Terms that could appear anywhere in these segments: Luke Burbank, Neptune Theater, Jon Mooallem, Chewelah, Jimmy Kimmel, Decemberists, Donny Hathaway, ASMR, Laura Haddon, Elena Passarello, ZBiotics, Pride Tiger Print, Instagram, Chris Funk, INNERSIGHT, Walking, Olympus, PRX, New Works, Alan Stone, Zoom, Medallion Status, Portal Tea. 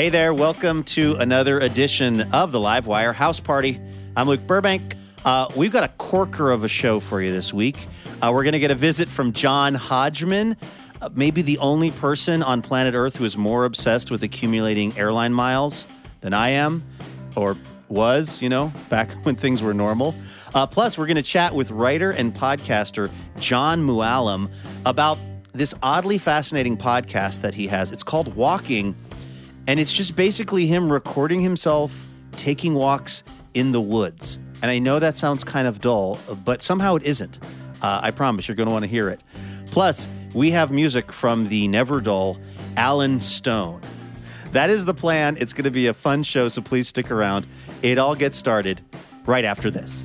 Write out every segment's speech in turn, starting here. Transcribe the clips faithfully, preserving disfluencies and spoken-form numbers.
Hey there, welcome to another edition of the Live Wire House Party. I'm Luke Burbank. Uh, we've got a corker of a show for you this week. Uh, we're going to get a visit from John Hodgman, uh, maybe the only person on planet Earth who is more obsessed with accumulating airline miles than I am, or was, you know, back when things were normal. Uh, plus, we're going to chat with writer and podcaster Jon Mooallem about this oddly fascinating podcast that he has. It's called Walking. And it's just basically him recording himself taking walks in the woods. And I know that sounds kind of dull, but somehow it isn't. Uh, I promise you're going to want to hear it. Plus, we have music from the never dull Alan Stone. That is the plan. It's going to be a fun show, so please stick around. It all gets started right after this.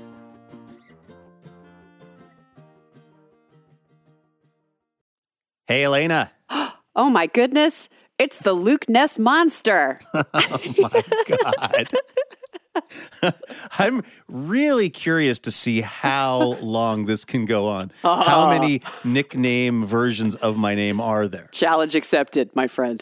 Hey, Elena. Oh, my goodness. It's the Luke Ness Monster. Oh, my God. I'm really curious to see how long this can go on. Oh. How many nickname versions of my name are there? Challenge accepted, my friend.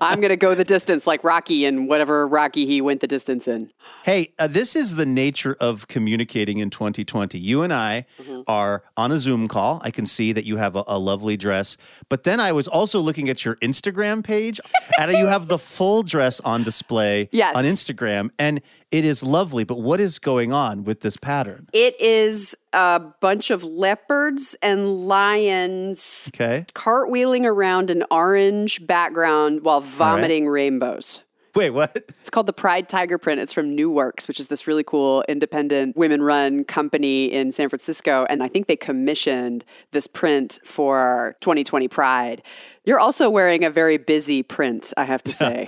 I'm going to go the distance like Rocky and whatever Rocky he went the distance in. Hey, uh, this is the nature of communicating in twenty twenty. You and I mm-hmm. are on a Zoom call. I can see that you have a, a lovely dress. But then I was also looking at your Instagram page, and you have the full dress on display yes. on Instagram. And it is lovely. But what is going on with this pattern? It is a bunch of leopards and lions okay. cartwheeling around an orange background while vomiting right. rainbows. Wait, what? It's called the Pride Tiger Print. It's from New Works, which is this really cool independent women-run company in San Francisco. And I think they commissioned this print for twenty twenty Pride. You're also wearing a very busy print, I have to say.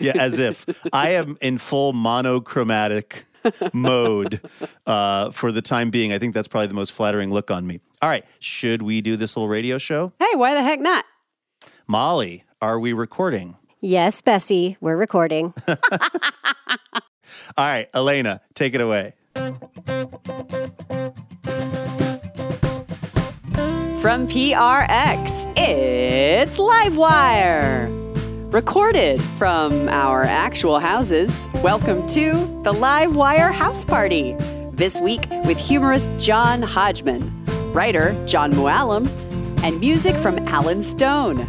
Yeah, as if. I am in full monochromatic mode uh, for the time being. I think that's probably the most flattering look on me. All right. Should we do this little radio show? Hey, why the heck not? Molly, are we recording? Yes, Bessie, we're recording. All right, Elena, take it away. From P R X, it's Livewire. Recorded from our actual houses, welcome to the Live Wire House Party. This week with humorist John Hodgman, writer Jon Mooallem, and music from Alan Stone.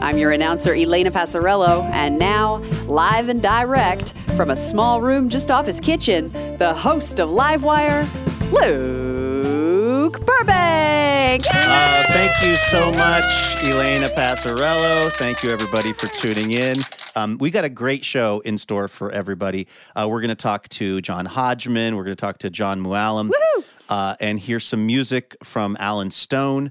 I'm your announcer, Elena Passarello, and now, live and direct from a small room just off his kitchen, the host of Live Wire, Luke Burbank! Uh, thank you so much, Elena Passarello. Thank you, everybody, for tuning in. Um, we got a great show in store for everybody. Uh, we're going to talk to John Hodgman. We're going to talk to Jon Mooallem. Woohoo! Uh, and hear some music from Alan Stone.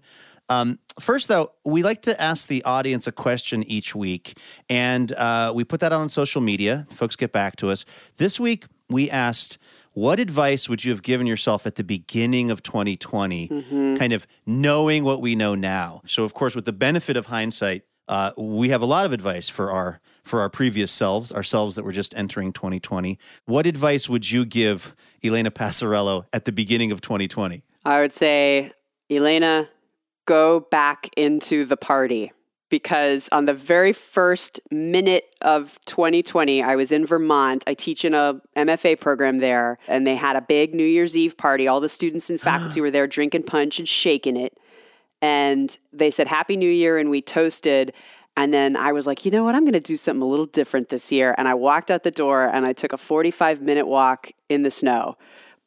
Um, first, though, we like to ask the audience a question each week, and uh, we put that out on social media. Folks get back to us. This week, we asked, what advice would you have given yourself at the beginning of twenty twenty, mm-hmm. kind of knowing what we know now? So, of course, with the benefit of hindsight, uh, we have a lot of advice for our for our previous selves, ourselves that were just entering twenty twenty. What advice would you give Elena Passarello at the beginning of twenty twenty? I would say, Elena, go back into the party. because on the very first minute of twenty twenty, I was in Vermont. I teach in a M F A program there, and they had a big New Year's Eve party. All the students and faculty were there drinking punch and shaking it. And they said, Happy New Year, and we toasted. And then I was like, you know what? I'm going to do something a little different this year. And I walked out the door, and I took a forty-five minute walk in the snow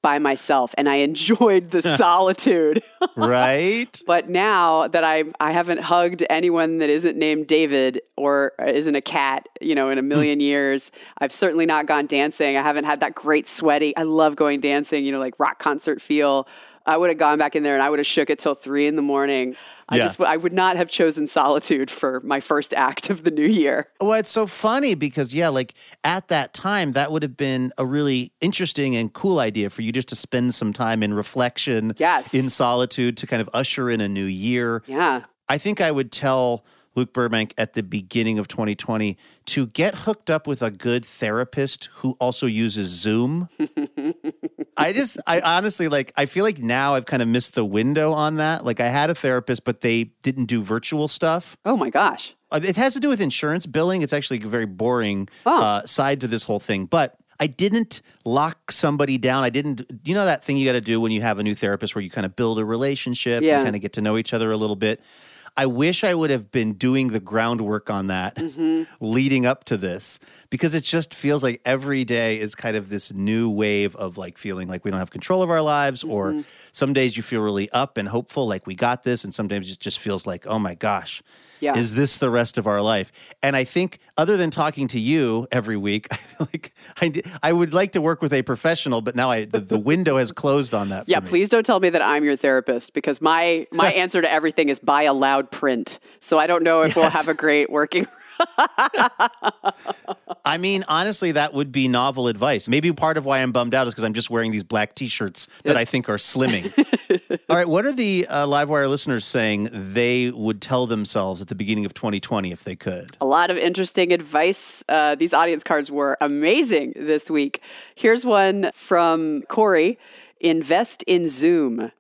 by myself, and I enjoyed the solitude. Right? But now that I I haven't hugged anyone that isn't named David or isn't a cat, you know, in a million years, I've certainly not gone dancing. I haven't had that great sweaty. I love going dancing, you know, like rock concert feel. I would have gone back in there and I would have shook it till three in the morning. I yeah. just, I would not have chosen solitude for my first act of the new year. Well, it's so funny because, yeah, like at that time, that would have been a really interesting and cool idea for you just to spend some time in reflection, yes, in solitude to kind of usher in a new year. Yeah. I think I would tell Luke Burbank at the beginning of twenty twenty to get hooked up with a good therapist who also uses Zoom. I just, I honestly, like, I feel like now I've kind of missed the window on that. Like, I had a therapist, but they didn't do virtual stuff. Oh, my gosh. It has to do with insurance billing. It's actually a very boring oh. uh, side to this whole thing. But I didn't lock somebody down. I didn't, you know that thing you got to do when you have a new therapist where you kind of build a relationship, yeah, you kind of get to know each other a little bit. I wish I would have been doing the groundwork on that mm-hmm. leading up to this, because it just feels like every day is kind of this new wave of like feeling like we don't have control of our lives, mm-hmm. or some days you feel really up and hopeful, like we got this, and sometimes it just feels like, oh my gosh, yeah. is this the rest of our life? And I think other than talking to you every week, I feel like I, I would like to work with a professional, but now I the, the window has closed on that. Yeah, for me. Please don't tell me that I'm your therapist, because my, my answer to everything is buy a loud print. So I don't know if yes. we'll have a great working. I mean, honestly, that would be novel advice. Maybe part of why I'm bummed out is because I'm just wearing these black t-shirts that I think are slimming. All right. What are the uh, LiveWire listeners saying they would tell themselves at the beginning of twenty twenty if they could? A lot of interesting advice. Uh, these audience cards were amazing this week. Here's one from Corey. Invest in Zoom.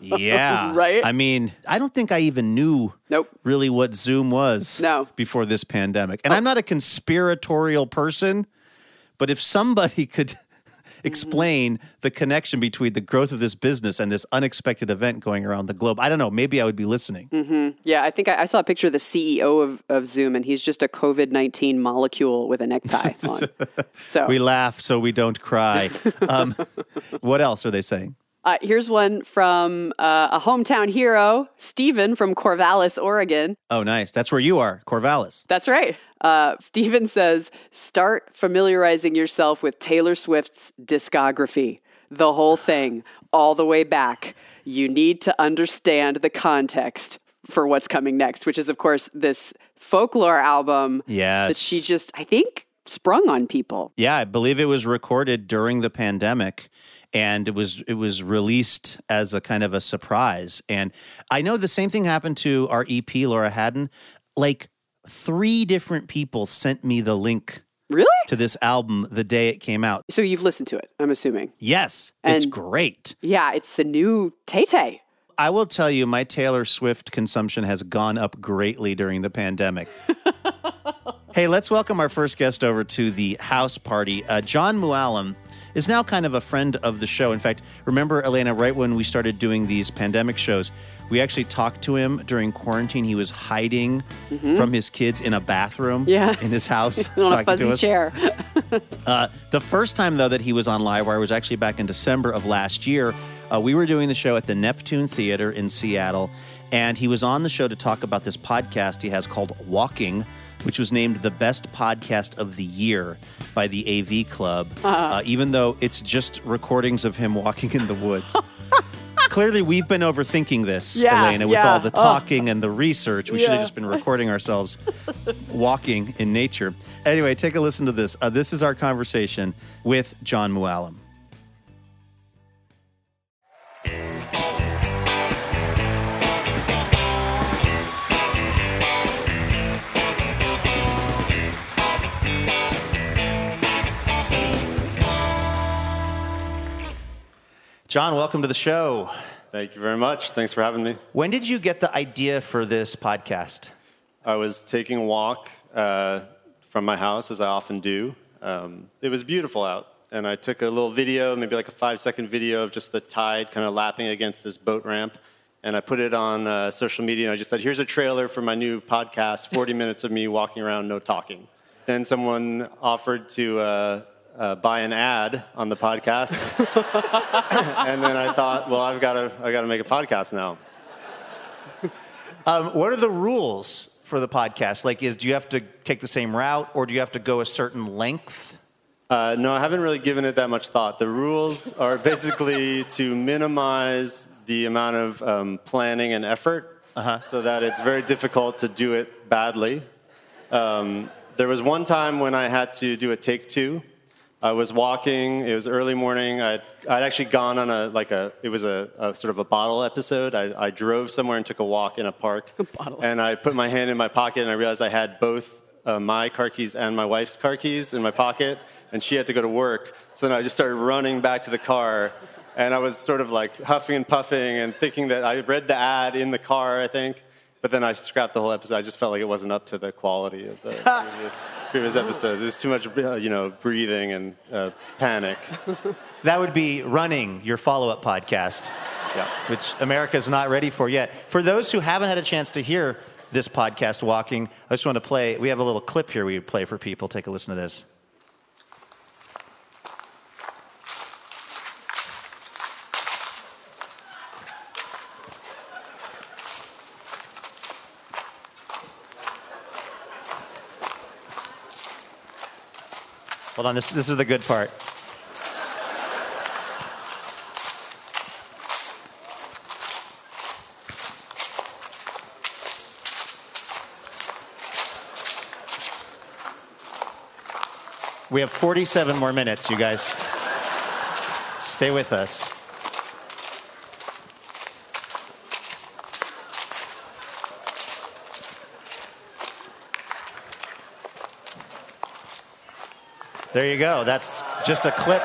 Yeah. Right? I mean, I don't think I even knew nope. really what Zoom was no. before this pandemic. And oh. I'm not a conspiratorial person, but if somebody could explain mm-hmm. the connection between the growth of this business and this unexpected event going around the globe, I don't know, maybe I would be listening. Mm-hmm. Yeah, I think I, I saw a picture of the C E O of, of Zoom, and he's just a COVID nineteen molecule with a necktie on. So. We laugh so we don't cry. Um, what else are they saying? Uh, here's one from uh, a hometown hero, Steven from Corvallis, Oregon. Oh, nice. That's where you are, Corvallis. That's right. Uh, Steven says, start familiarizing yourself with Taylor Swift's discography, the whole thing, all the way back. You need to understand the context for what's coming next, which is, of course, this folklore album yes. that she just, I think, sprung on people. Yeah, I believe it was recorded during the pandemic. And it was it was released as a kind of a surprise. And I know the same thing happened to our E P, Laura Hadden. Like three different people sent me the link really? to this album the day it came out. So you've listened to it, I'm assuming. Yes. And it's great. Yeah, it's a new Tay-Tay. I will tell you, my Taylor Swift consumption has gone up greatly during the pandemic. Hey, let's welcome our first guest over to the house party. Uh, Jon Mooallem is now kind of a friend of the show. In fact, remember, Elena, right when we started doing these pandemic shows, we actually talked to him during quarantine. He was hiding mm-hmm. from his kids in a bathroom yeah. in his house. On a fuzzy chair. uh, the first time, though, that he was on LiveWire was actually back in December of last year. Uh, we were doing the show at the Neptune Theater in Seattle, and he was on the show to talk about this podcast he has called Walking, which was named the best podcast of the year by the A V Club, uh-huh. uh, even though it's just recordings of him walking in the woods. Clearly, we've been overthinking this, yeah, Elena, with yeah. all the talking oh. and the research. We yeah. should have just been recording ourselves walking in nature. Anyway, take a listen to this. Uh, this is our conversation with Jon Mooallem. Jon, welcome to the show. Thank you very much. Thanks for having me. When did you get the idea for this podcast? I was taking a walk uh, from my house, as I often do. Um, it was beautiful out, and I took a little video, maybe like a five-second video of just the tide kind of lapping against this boat ramp, and I put it on uh, social media, and I just said, here's a trailer for my new podcast, forty minutes of me walking around, no talking. Then someone offered to uh, uh, buy an ad on the podcast, and then I thought, well, I've got to, I've got to make a podcast now. Um, what are the rules for the podcast? Like, is do you have to take the same route, or do you have to go a certain length? Uh, no, I haven't really given it that much thought. The rules are basically to minimize the amount of um, planning and effort, uh-huh. so that it's very difficult to do it badly. Um, there was one time when I had to do a take two. I was walking. It was early morning. I'd, I'd actually gone on a like a. It was a, a sort of a bottle episode. I, I drove somewhere and took a walk in a park. A bottle. And I put my hand in my pocket and I realized I had both uh, my car keys and my wife's car keys in my pocket. And she had to go to work, so then I just started running back to the car. And I was sort of like huffing and puffing and thinking that I read the ad in the car, I think. But then I scrapped the whole episode. I just felt like it wasn't up to the quality of the previous, previous episodes. It was too much, uh, you know, breathing and uh, panic. That would be Running, your follow-up podcast, yeah. which America's not ready for yet. For those who haven't had a chance to hear this podcast, Walking, I just want to play. We have a little clip here we play for people. Take a listen to this. Hold on, this, this is the good part. We have forty-seven more minutes, you guys. Stay with us. There you go. That's just a clip,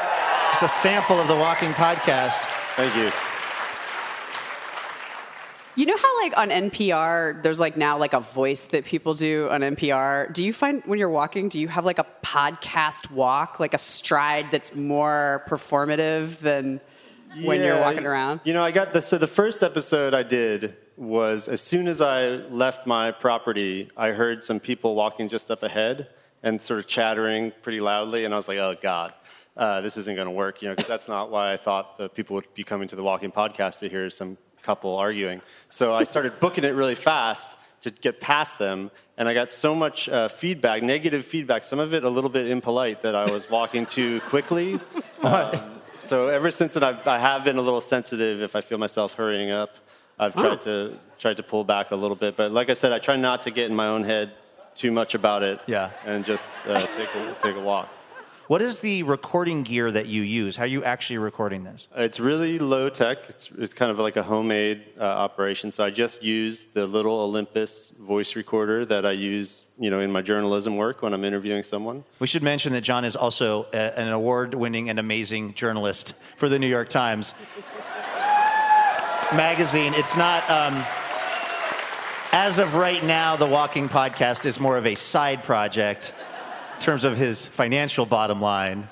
just a sample of the Walking podcast. Thank you. You know how, like, on N P R, there's, like, now, like, a voice that people do on N P R? Do you find, when you're walking, do you have, like, a podcast walk, like a stride that's more performative than yeah, when you're walking around? You know, I got the, so the first episode I did was as soon as I left my property, I heard some people walking just up ahead and sort of chattering pretty loudly, and I was like, oh, God, uh, this isn't going to work, you know, because that's not why I thought that people would be coming to the Walking podcast to hear some couple arguing. So I started booking it really fast to get past them, and I got so much uh, feedback, negative feedback, some of it a little bit impolite, that I was walking too quickly. Um, so ever since then, I've, I have been a little sensitive if I feel myself hurrying up. I've tried oh. to tried to pull back a little bit, but like I said, I try not to get in my own head too much about it, yeah, and just uh, take a, take a walk. What is the recording gear that you use? How are you actually recording this? It's really low tech. It's it's kind of like a homemade uh, operation. So I just use the little Olympus voice recorder that I use, you know, in my journalism work when I'm interviewing someone. We should mention that John is also a, an award-winning and amazing journalist for the New York Times magazine. It's not. Um, As of right now, the Walking podcast is more of a side project in terms of his financial bottom line.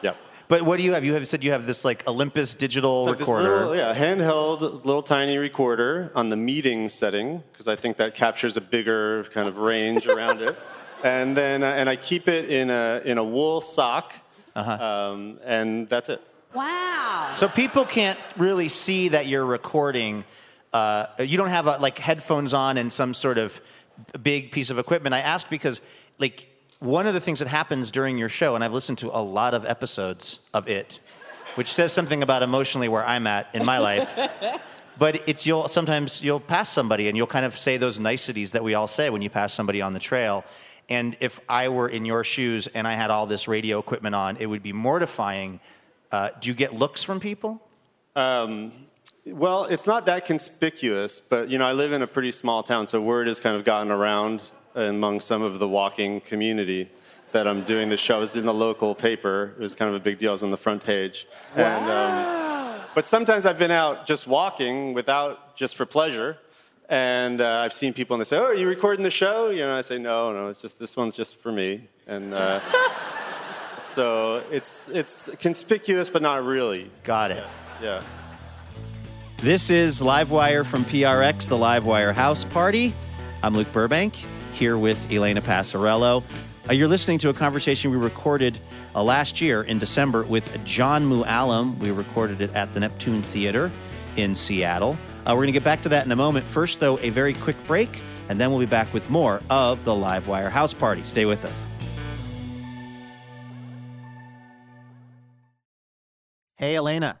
Yeah. But what do you have? You have said you have this like Olympus digital so recorder. This little, yeah, handheld, little tiny recorder on the meeting setting, because I think that captures a bigger kind of range around it. And then, uh, and I keep it in a in a wool sock, uh-huh. um, and that's it. Wow. So people can't really see that you're recording. Uh, you don't have, a, like, headphones on and some sort of big piece of equipment. I ask because, like, one of the things that happens during your show, and I've listened to a lot of episodes of it, which says something about emotionally where I'm at in my life, but it's you'll sometimes you'll pass somebody and you'll kind of say those niceties that we all say when you pass somebody on the trail. And if I were in your shoes and I had all this radio equipment on, it would be mortifying. Uh, do you get looks from people? Um... Well, it's not that conspicuous, but, you know, I live in a pretty small town, so word has kind of gotten around among some of the walking community that I'm doing this show. I was in the local paper. It was kind of a big deal. I was on the front page. Wow. And, um, but sometimes I've been out just walking without, just for pleasure, And uh, I've seen people and they say, "Oh, are you recording the show?" You know, I say, "No, no, it's just this one's just for me." And uh, so it's it's conspicuous, but not really. Got it. Yes. Yeah. This is Live Wire from P R X, the Live Wire House Party. I'm Luke Burbank here with Elena Passarello. Uh, you're listening to a conversation we recorded uh, last year in December with Jon Mooallem. We recorded it at the Neptune Theater in Seattle. Uh, we're going to get back to that in a moment. First, though, a very quick break, and then we'll be back with more of the Live Wire House Party. Stay with us. Hey, Elena.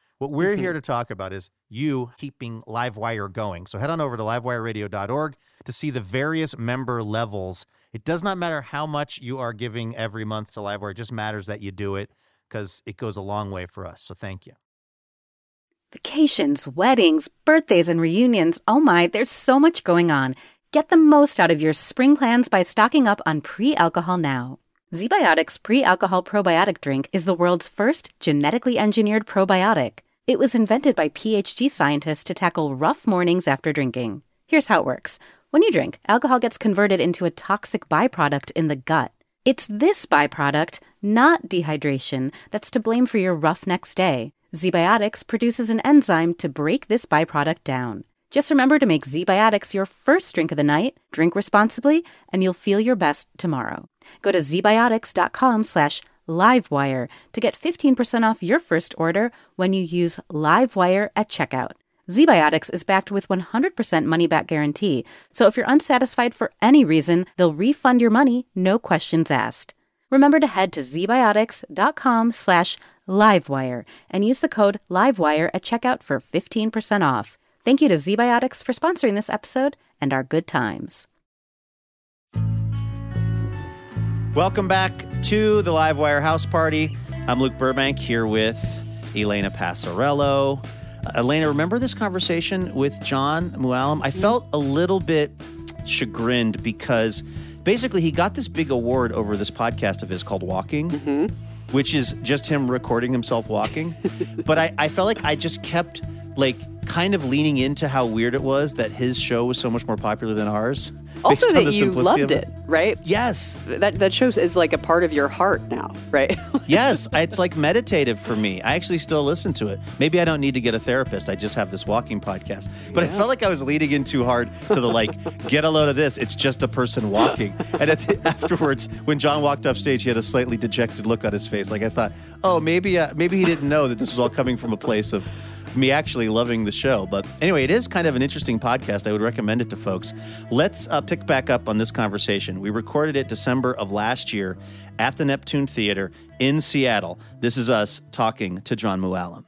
What we're here to talk about is you keeping LiveWire going. So head on over to livewire radio dot org to see the various member levels. It does not matter how much you are giving every month to LiveWire. It just matters that you do it because it goes a long way for us. So thank you. Vacations, weddings, birthdays, and reunions. Oh my, there's so much going on. Get the most out of your spring plans by stocking up on pre-alcohol now. ZBiotics Pre-Alcohol Probiotic Drink is the world's first genetically engineered probiotic. It was invented by P H D scientists to tackle rough mornings after drinking. Here's how it works. When you drink, alcohol gets converted into a toxic byproduct in the gut. It's this byproduct, not dehydration, that's to blame for your rough next day. ZBiotics produces an enzyme to break this byproduct down. Just remember to make ZBiotics your first drink of the night, drink responsibly, and you'll feel your best tomorrow. Go to zbiotics.com slash livewire to get fifteen percent off your first order when you use livewire at checkout. ZBiotics is backed with one hundred percent money-back guarantee, so if you're unsatisfied for any reason, they'll refund your money, no questions asked. Remember to head to zbiotics.com slash livewire and use the code livewire at checkout for fifteen percent off. Thank you to ZBiotics for sponsoring this episode and our good times. Welcome back to the LiveWire House Party. I'm Luke Burbank here with Elena Passarello. Uh, Elena, remember this conversation with Jon Mooallem? I felt a little bit chagrined because basically he got this big award over this podcast of his called Walking. Mm-hmm. Which is just him recording himself walking. But I, I felt like I just kept, like, kind of leaning into how weird it was that his show was so much more popular than ours. Also that the you loved it, right? Yes. That that show is like a part of your heart now, right? Yes. It's like meditative for me. I actually still listen to it. Maybe I don't need to get a therapist. I just have this walking podcast. But yeah. I felt like I was leading in too hard to the, like, get a load of this. It's just a person walking. And at the, afterwards, when Jon walked off stage, he had a slightly dejected look on his face. Like, I thought, oh, maybe uh, maybe he didn't know that this was all coming from a place of me actually loving the show. But anyway, it is kind of an interesting podcast. I would recommend it to folks. Let's uh, pick back up on this conversation. We recorded it December of last year at the Neptune Theater in Seattle. This is us talking to Jon Mooallem.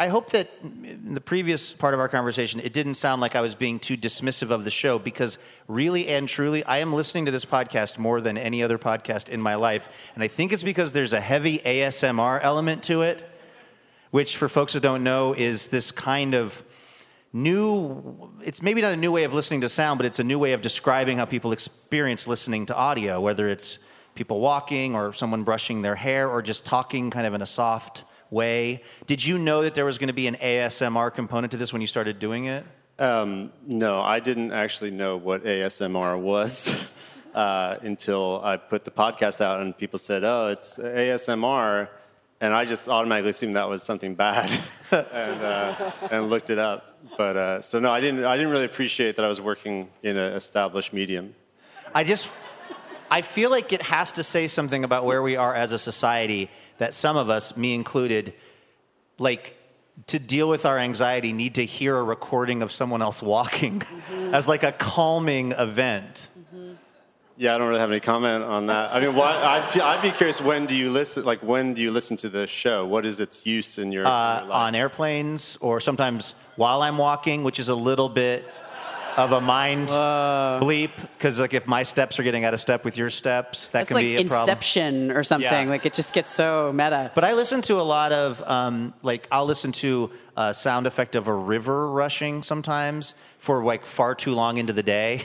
I hope that in the previous part of our conversation, it didn't sound like I was being too dismissive of the show, because really and truly, I am listening to this podcast more than any other podcast in my life. And I think it's because there's a heavy A S M R element to it, which, for folks who don't know, is this kind of new, it's maybe not a new way of listening to sound, but it's a new way of describing how people experience listening to audio, whether it's people walking or someone brushing their hair or just talking kind of in a soft way. Did you know that there was going to be an A S M R component to this when you started doing it? Um, no, I didn't actually know what A S M R was uh, until I put the podcast out and people said, oh, it's A S M R. And I just automatically assumed that was something bad and, uh, and looked it up. But uh, so no, I didn't, I didn't really appreciate that I was working in an established medium. I just, I feel like it has to say something about where we are as a society that some of us, me included, like, to deal with our anxiety, need to hear a recording of someone else walking mm-hmm. as like a calming event. Mm-hmm. Yeah, I don't really have any comment on that. I mean, why, I'd, I'd be curious, when do you listen, like, when do you listen to the show? What is its use in your, uh, your life? On airplanes, or sometimes while I'm walking, which is a little bit of a mind Whoa. bleep, because like if my steps are getting out of step with your steps, that That's can like be a problem. It's like Inception or something. Yeah. Like it just gets so meta. But I listen to a lot of, um, like I'll listen to a sound effect of a river rushing sometimes for like far too long into the day.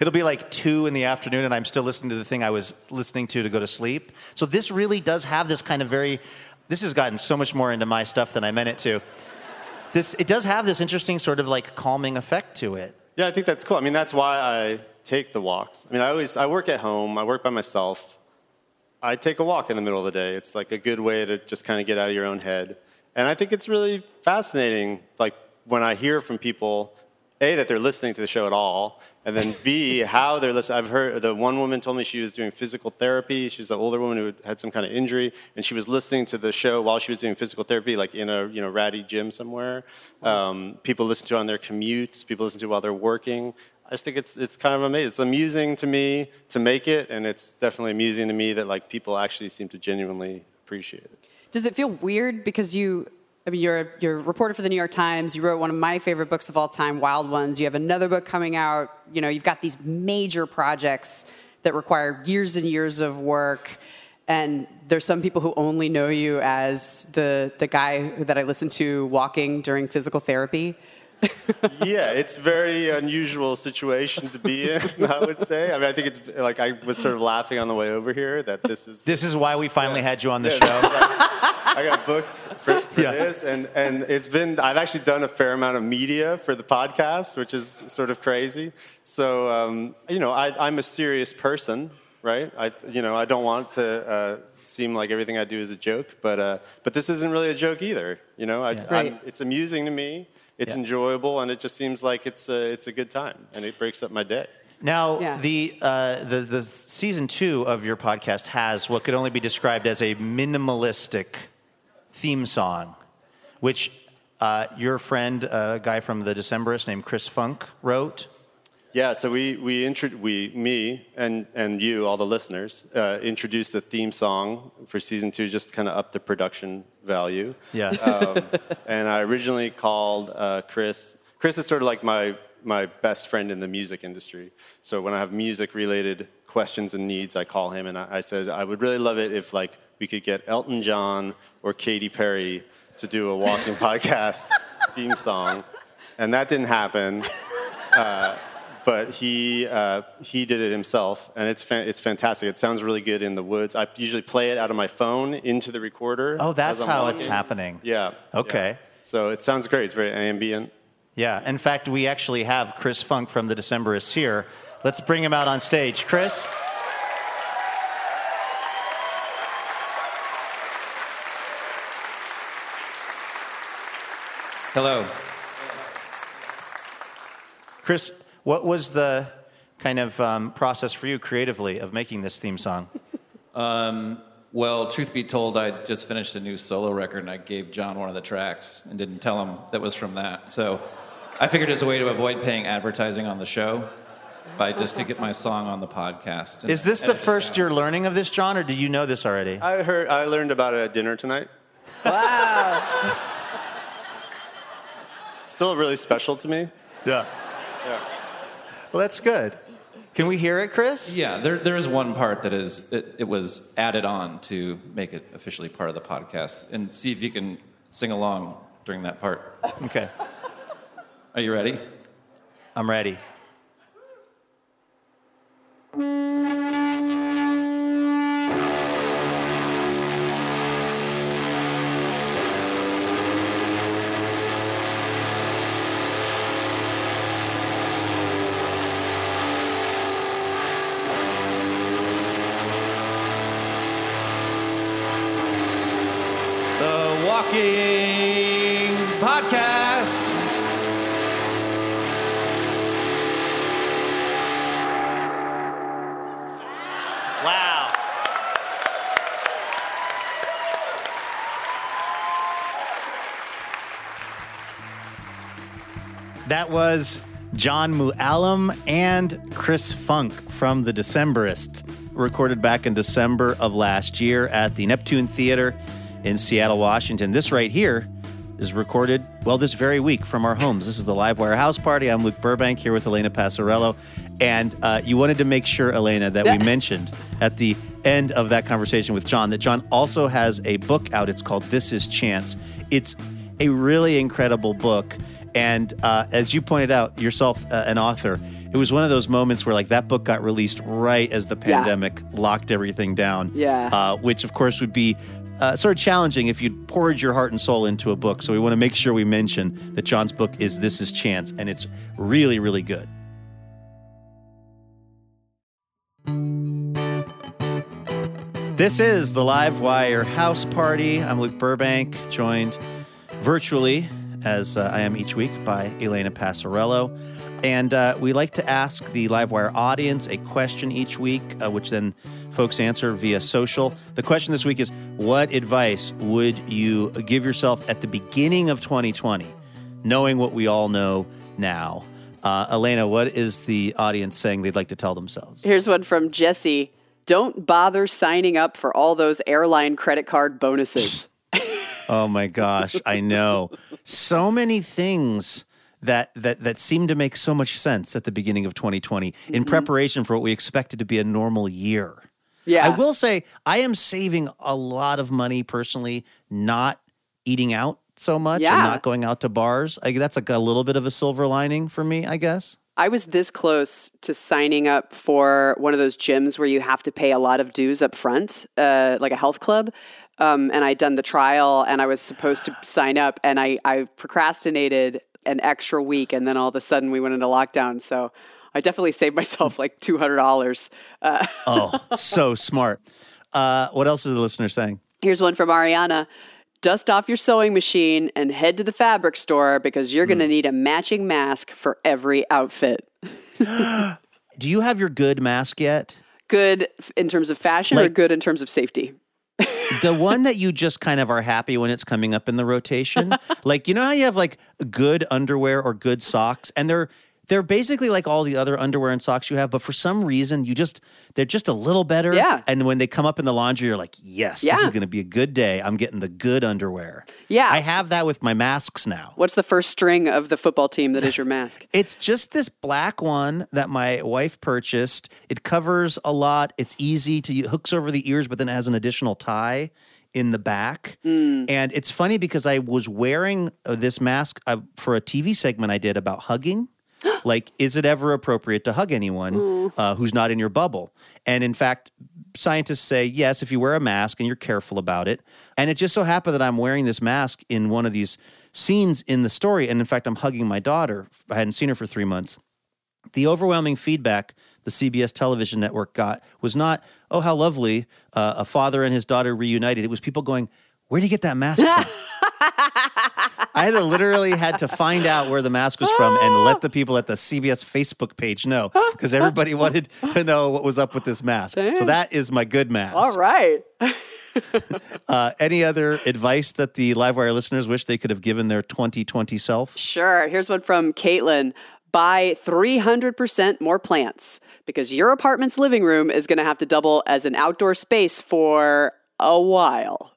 It'll be like two in the afternoon and I'm still listening to the thing I was listening to to go to sleep. So this really does have this kind of very, this has gotten so much more into my stuff than I meant it to. This, it does have this interesting sort of like calming effect to it. Yeah, I think that's cool. I mean, that's why I take the walks. I mean, I always, I work at home, I work by myself. I take a walk in the middle of the day. It's like a good way to just kind of get out of your own head. And I think it's really fascinating, like when I hear from people, A, that they're listening to the show at all, and then B, how they're listening. I've heard, the one woman told me she was doing physical therapy. She was an older woman who had some kind of injury, and she was listening to the show while she was doing physical therapy, like in a you know ratty gym somewhere. Um, people listen to it on their commutes. People listen to it while they're working. I just think it's it's kind of amazing. It's amusing to me to make it, and it's definitely amusing to me that like people actually seem to genuinely appreciate it. Does it feel weird because you... I mean, you're a, you're a reporter for the New York Times. You wrote one of my favorite books of all time, Wild Ones. You have another book coming out. You know, you've got these major projects that require years and years of work. And there's some people who only know you as the the guy that I listened to walking during physical therapy. Yeah, it's a very unusual situation to be in, I would say. I mean, I think it's like I was sort of laughing on the way over here that this is... This is why we finally yeah, had you on the yeah, show. Like, I got booked for, for yeah. this, and, and it's been... I've actually done a fair amount of media for the podcast, which is sort of crazy. So, um, you know, I, I'm a serious person, right? I, you know, I don't want to... Uh, seem like everything I do is a joke, but uh, but this isn't really a joke either. You know, I, yeah. right. It's amusing to me, it's yeah. enjoyable, and it just seems like it's a, it's a good time, and it breaks up my day. Now, yeah. the, uh, the the season two of your podcast has what could only be described as a minimalistic theme song, which uh, your friend, a guy from the Decemberists named Chris Funk, wrote. Yeah, so we we, intro- we me and and you, all the listeners, uh, introduced the theme song for season two, just to kind of up the production value. Yeah. Um, and I originally called uh, Chris. Chris is sort of like my my best friend in the music industry. So when I have music related questions and needs, I call him, and I, I said I would really love it if like we could get Elton John or Katy Perry to do a Walking podcast theme song, and that didn't happen. Uh, But he uh, he did it himself, and it's fa- it's fantastic. It sounds really good in the woods. I usually play it out of my phone into the recorder. Oh, that's how walking. It's happening. Yeah. Okay. Yeah. So it sounds great. It's very ambient. Yeah. In fact, we actually have Chris Funk from the Decemberists here. Let's bring him out on stage. Chris? Hello. Chris... What was the kind of um, process for you creatively of making this theme song? Um, well, truth be told, I just finished a new solo record, and I gave John one of the tracks and didn't tell him that was from that. So I figured it was a way to avoid paying advertising on the show if I just could get my song on the podcast. Is this the first you're learning of this, John, or do you know this already? I heard. I learned about it at dinner tonight. Wow. It's still really special to me. Yeah. Yeah. Well, that's good. Can we hear it, Chris? Yeah, there there is one part that is it, it was added on to make it officially part of the podcast, and see if you can sing along during that part. Okay. Are you ready? I'm ready. Walking podcast. Wow. That was Jon Mooallem and Chris Funk from the Decemberists, recorded back in December of last year at the Neptune Theater in Seattle, Washington. This right here is recorded, well, this very week from our homes. This is the Live Wire House Party. I'm Luke Burbank here with Elena Passarello. And uh, you wanted to make sure, Elena, that we mentioned at the end of that conversation with Jon, that Jon also has a book out. It's called This Is Chance. It's a really incredible book. And uh, as you pointed out, yourself uh, an author, it was one of those moments where, like, that book got released right as the pandemic yeah. locked everything down. Yeah. Uh, which, of course, would be Uh, sort of challenging if you'd poured your heart and soul into a book. So we want to make sure we mention that Jon's book is This Is Chance, and it's really, really good. This is the Live Wire House Party. I'm Luke Burbank, joined virtually, as uh, I am each week, by Elena Passarello. And uh, we like to ask the LiveWire audience a question each week, uh, which then folks answer via social. The question this week is, what advice would you give yourself at the beginning of twenty twenty, knowing what we all know now? Uh, Elena, what is the audience saying they'd like to tell themselves? Here's one from Jesse. Don't bother signing up for all those airline credit card bonuses. Oh, my gosh. I know. So many things that that that seemed to make so much sense at the beginning of twenty twenty mm-hmm. in preparation for what we expected to be a normal year. Yeah. I will say I am saving a lot of money personally, not eating out so much yeah. and not going out to bars. I, that's like a little bit of a silver lining for me, I guess. I was this close to signing up for one of those gyms where you have to pay a lot of dues up front, uh, like a health club. Um, and I'd done the trial and I was supposed to sign up and I, I procrastinated an extra week, and then all of a sudden we went into lockdown. So I definitely saved myself like two hundred dollars. Uh, oh, so smart. Uh, what else is the listener saying? Here's one from Ariana. Dust off your sewing machine and head to the fabric store because you're going to mm. need a matching mask for every outfit. Do you have your good mask yet? Good in terms of fashion, like, or good in terms of safety? The one that you just kind of are happy when it's coming up in the rotation. Like, you know how you have like good underwear or good socks, and they're they're basically like all the other underwear and socks you have, but for some reason you just they're just a little better. Yeah. And when they come up in the laundry, you're like, yes, yeah. this is going to be a good day. I'm getting the good underwear. Yeah. I have that with my masks now. What's the first string of the football team that is your mask? It's just this black one that my wife purchased. It covers a lot. It's easy to use. Hooks over the ears, but then it has an additional tie in the back. Mm. And it's funny because I was wearing this mask uh, for a T V segment I did about hugging. Like, is it ever appropriate to hug anyone mm. uh, who's not in your bubble? And in fact, scientists say, yes, if you wear a mask and you're careful about it. And it just so happened that I'm wearing this mask in one of these scenes in the story. And in fact, I'm hugging my daughter. I hadn't seen her for three months. The overwhelming feedback the C B S television network got was not, oh, how lovely, uh, a father and his daughter reunited. It was people going, where did you get that mask from? I had to literally had to find out where the mask was from and let the people at the C B S Facebook page know, because everybody wanted to know what was up with this mask. Dang. So that is my good mask. All right. uh, any other advice that the LiveWire listeners wish they could have given their twenty twenty self? Sure. Here's one from Caitlin. Buy three hundred percent more plants because your apartment's living room is going to have to double as an outdoor space for a while.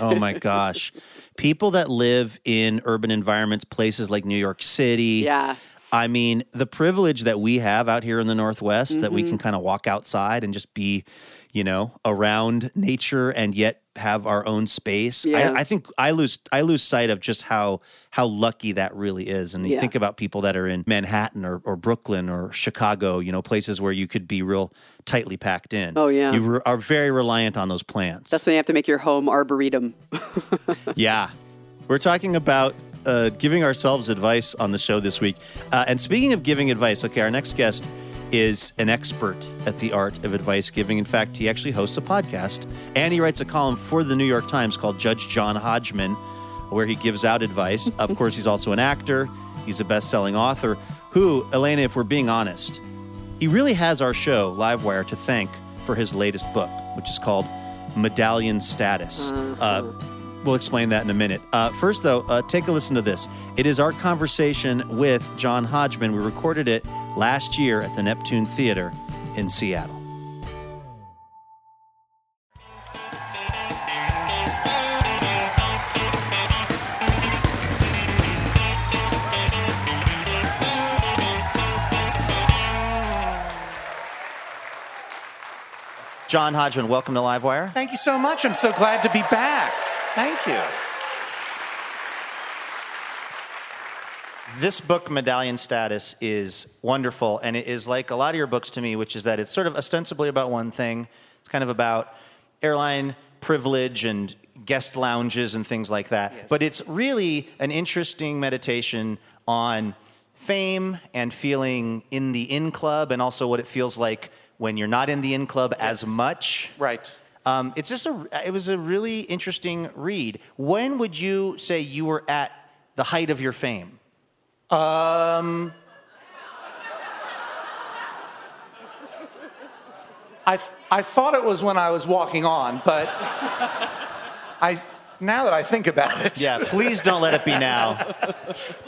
Oh my gosh. People that live in urban environments, places like New York City. Yeah. I mean, the privilege that we have out here in the Northwest mm-hmm. that we can kind of walk outside and just be, you know, around nature and yet have our own space. Yeah. I, I think I lose I lose sight of just how how lucky that really is. And you yeah. think about people that are in Manhattan or, or Brooklyn or Chicago, you know, places where you could be real tightly packed in. Oh, yeah. You re- are very reliant on those plants. That's when you have to make your home arboretum. Yeah. We're talking about uh, giving ourselves advice on the show this week. Uh, and speaking of giving advice, okay, our next guest is an expert at the art of advice giving. In fact, he actually hosts a podcast and he writes a column for the New York Times called Judge John Hodgman, where he gives out advice. Of course, he's also an actor. He's a best-selling author who, Elena, if we're being honest, he really has our show, Livewire, to thank for his latest book, which is called Medallion Status. Mm-hmm. Uh, we'll explain that in a minute. Uh, first, though, uh, take a listen to this. It is our conversation with John Hodgman. We recorded it last year at the Neptune Theater in Seattle. John Hodgman, welcome to Livewire. Thank you so much. I'm so glad to be back. Thank you. This book, Medallion Status, is wonderful, and it is like a lot of your books to me, which is that it's sort of ostensibly about one thing. It's kind of about airline privilege and guest lounges and things like that. Yes. But it's really an interesting meditation on fame and feeling in the in club, and also what it feels like when you're not in the in club yes. as much. Right. Um, it's just a, it was a really interesting read. When would you say you were at the height of your fame? Um, I, th- I thought it was when I was walking on, but I, now that I think about it. Yeah, please don't let it be now.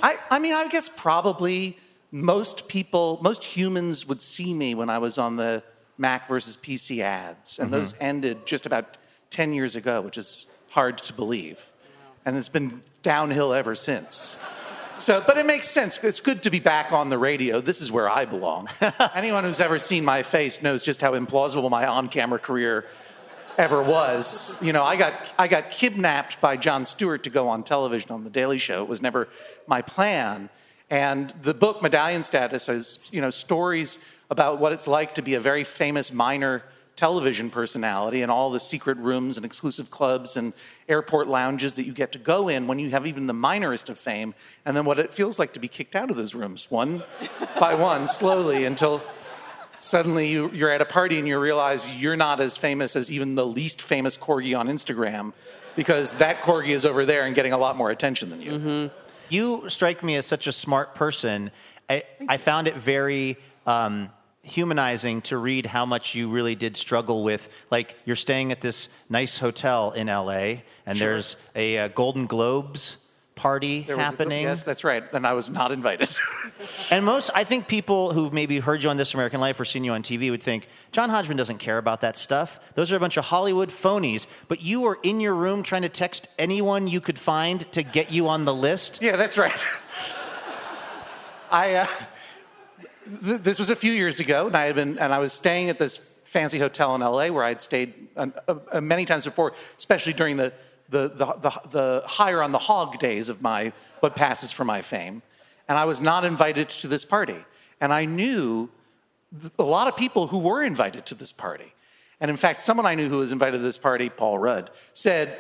I, I mean, I guess probably most people, most humans would see me when I was on the Mac versus P C ads. And mm-hmm. those ended just about ten years ago, which is hard to believe. And it's been downhill ever since. So, but it makes sense. It's good to be back on the radio. This is where I belong. Anyone who's ever seen my face knows just how implausible my on-camera career ever was. You know, I got I got kidnapped by Jon Stewart to go on television on The Daily Show. It was never my plan. And the book, Medallion Status, is, you know, stories about what it's like to be a very famous minor television personality and all the secret rooms and exclusive clubs and airport lounges that you get to go in when you have even the minorest of fame, and then what it feels like to be kicked out of those rooms, one by one, slowly, until suddenly you, you're at a party and you realize you're not as famous as even the least famous corgi on Instagram, because that corgi is over there and getting a lot more attention than you. Mm-hmm. You strike me as such a smart person. I, I found it very um, humanizing to read how much you really did struggle with. Like, you're staying at this nice hotel in L A, and sure. there's a uh, Golden Globes party there happening. A, yes, that's right. And I was not invited. And most, I think people who maybe heard you on This American Life or seen you on T V would think, John Hodgman doesn't care about that stuff. Those are a bunch of Hollywood phonies. But you were in your room trying to text anyone you could find to get you on the list. Yeah, that's right. I, uh, th- this was a few years ago, and I had been, and I was staying at this fancy hotel in L A where I'd stayed uh, uh, many times before, especially during the The, the the the higher on the hog days of my what passes for my fame, and I was not invited to this party, and I knew th- a lot of people who were invited to this party, and in fact, someone I knew who was invited to this party, Paul Rudd, said,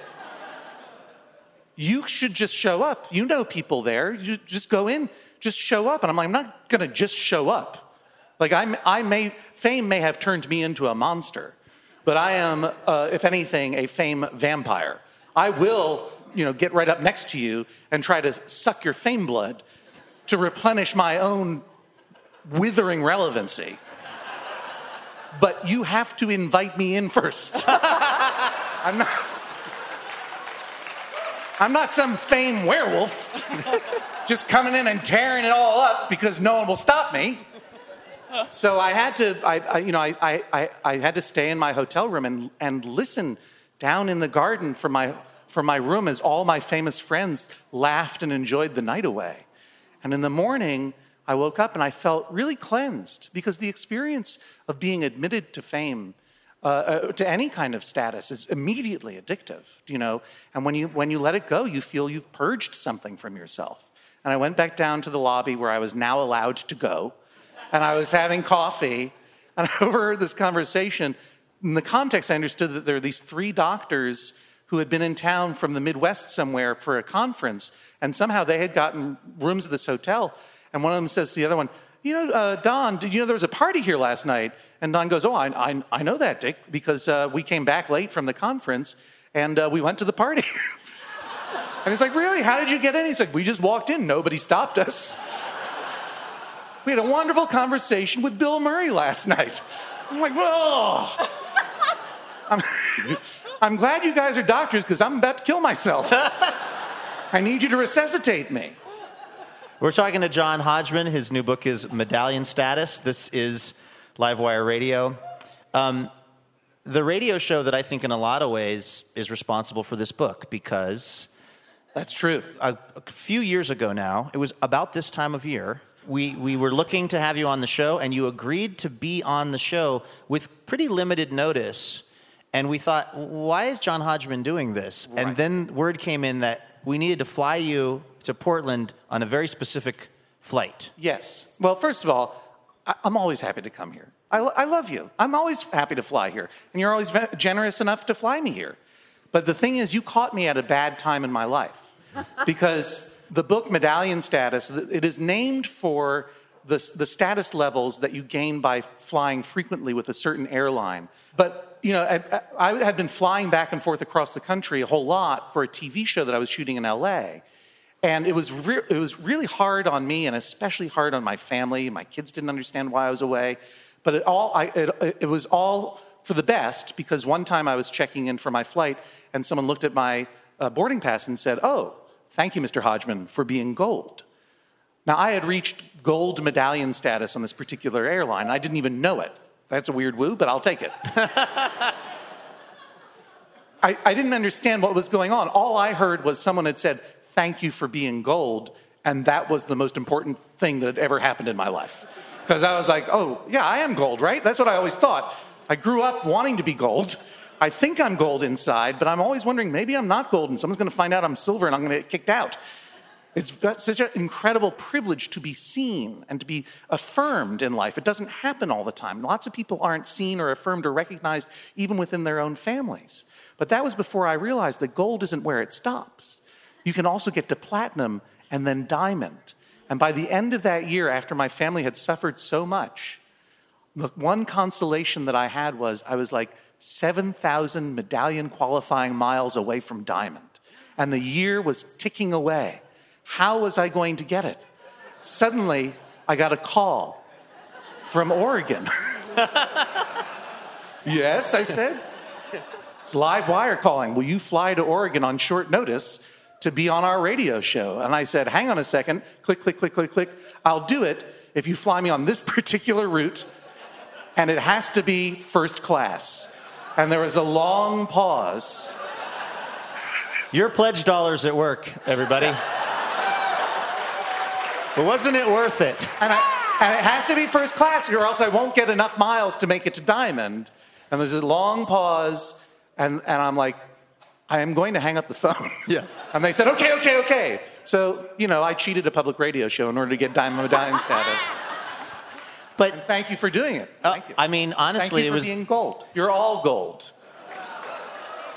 "You should just show up. You know people there. You just go in, just show up." And I'm like, "I'm not gonna just show up. Like I'm I may fame may have turned me into a monster, but I am, uh, if anything, a fame vampire." I will, you know, get right up next to you and try to suck your fame blood to replenish my own withering relevancy. But you have to invite me in first. I'm not, I'm not some fame werewolf just coming in and tearing it all up because no one will stop me. So I had to, I, I you know, I, I, I had to stay in my hotel room and and listen down in the garden from my from my room as all my famous friends laughed and enjoyed the night away. And in the morning, I woke up and I felt really cleansed, because the experience of being admitted to fame, uh, uh, to any kind of status, is immediately addictive, you know? And when you when you let it go, you feel you've purged something from yourself. And I went back down to the lobby where I was now allowed to go, and I was having coffee, and I overheard this conversation. In the context, I understood that there were these three doctors who had been in town from the Midwest somewhere for a conference, and somehow they had gotten rooms at this hotel, and one of them says to the other one, you know, uh, Don, did you know there was a party here last night? And Don goes, oh, I I, I know that, Dick, because uh, we came back late from the conference, and uh, we went to the party. And he's like, really? How did you get in? He's like, we just walked in. Nobody stopped us. We had a wonderful conversation with Bill Murray last night. I'm like, whoa. I'm, I'm glad you guys are doctors because I'm about to kill myself. I need you to resuscitate me. We're talking to John Hodgman. His new book is Medallion Status. This is Livewire Radio. Um, the radio show that I think in a lot of ways is responsible for this book because... That's true. A, a few years ago now, it was about this time of year, we, we were looking to have you on the show, and you agreed to be on the show with pretty limited notice. And we thought, why is John Hodgman doing this? Right. And then word came in that we needed to fly you to Portland on a very specific flight. Yes. Well, first of all, I I'm always happy to come here. I, I love you. I'm always happy to fly here. And you're always generous enough to fly me here. But the thing is, you caught me at a bad time in my life. Because the book Medallion Status, it is named for the, the status levels that you gain by flying frequently with a certain airline. But you know, I, I had been flying back and forth across the country a whole lot for a T V show that I was shooting in L A. And it was, re it was really hard on me and especially hard on my family. My kids didn't understand why I was away. But it, all, I, it, it was all for the best because one time I was checking in for my flight and someone looked at my uh, boarding pass and said, oh, thank you, Mister Hodgman, for being gold. Now, I had reached gold medallion status on this particular airline. I didn't even know it. That's a weird woo, but I'll take it. I, I didn't understand what was going on. All I heard was someone had said, thank you for being gold, and that was the most important thing that had ever happened in my life. Because I was like, oh, yeah, I am gold, right? That's what I always thought. I grew up wanting to be gold. I think I'm gold inside, but I'm always wondering, maybe I'm not gold, and someone's going to find out I'm silver, and I'm going to get kicked out. It's such an incredible privilege to be seen and to be affirmed in life. It doesn't happen all the time. Lots of people aren't seen or affirmed or recognized even within their own families. But that was before I realized that gold isn't where it stops. You can also get to platinum and then diamond. And by the end of that year, after my family had suffered so much, the one consolation that I had was I was like seven thousand medallion qualifying miles away from diamond. And the year was ticking away. How was I going to get it? Suddenly, I got a call from Oregon. Yes, I said. It's Livewire calling. Will you fly to Oregon on short notice to be on our radio show? And I said, hang on a second. Click, click, click, click, click. I'll do it if you fly me on this particular route. And it has to be first class. And there was a long pause. Your pledge dollars at work, everybody. But wasn't it worth it? And, I, and it has to be first class or else I won't get enough miles to make it to diamond. And there's a long pause, and, and I'm like, I am going to hang up the phone. Yeah. And they said, okay, okay, okay. So, you know, I cheated a public radio show in order to get diamond medallion status. But and thank you for doing it. Uh, thank you. I mean, honestly, it was... Thank you for being gold. You're all gold.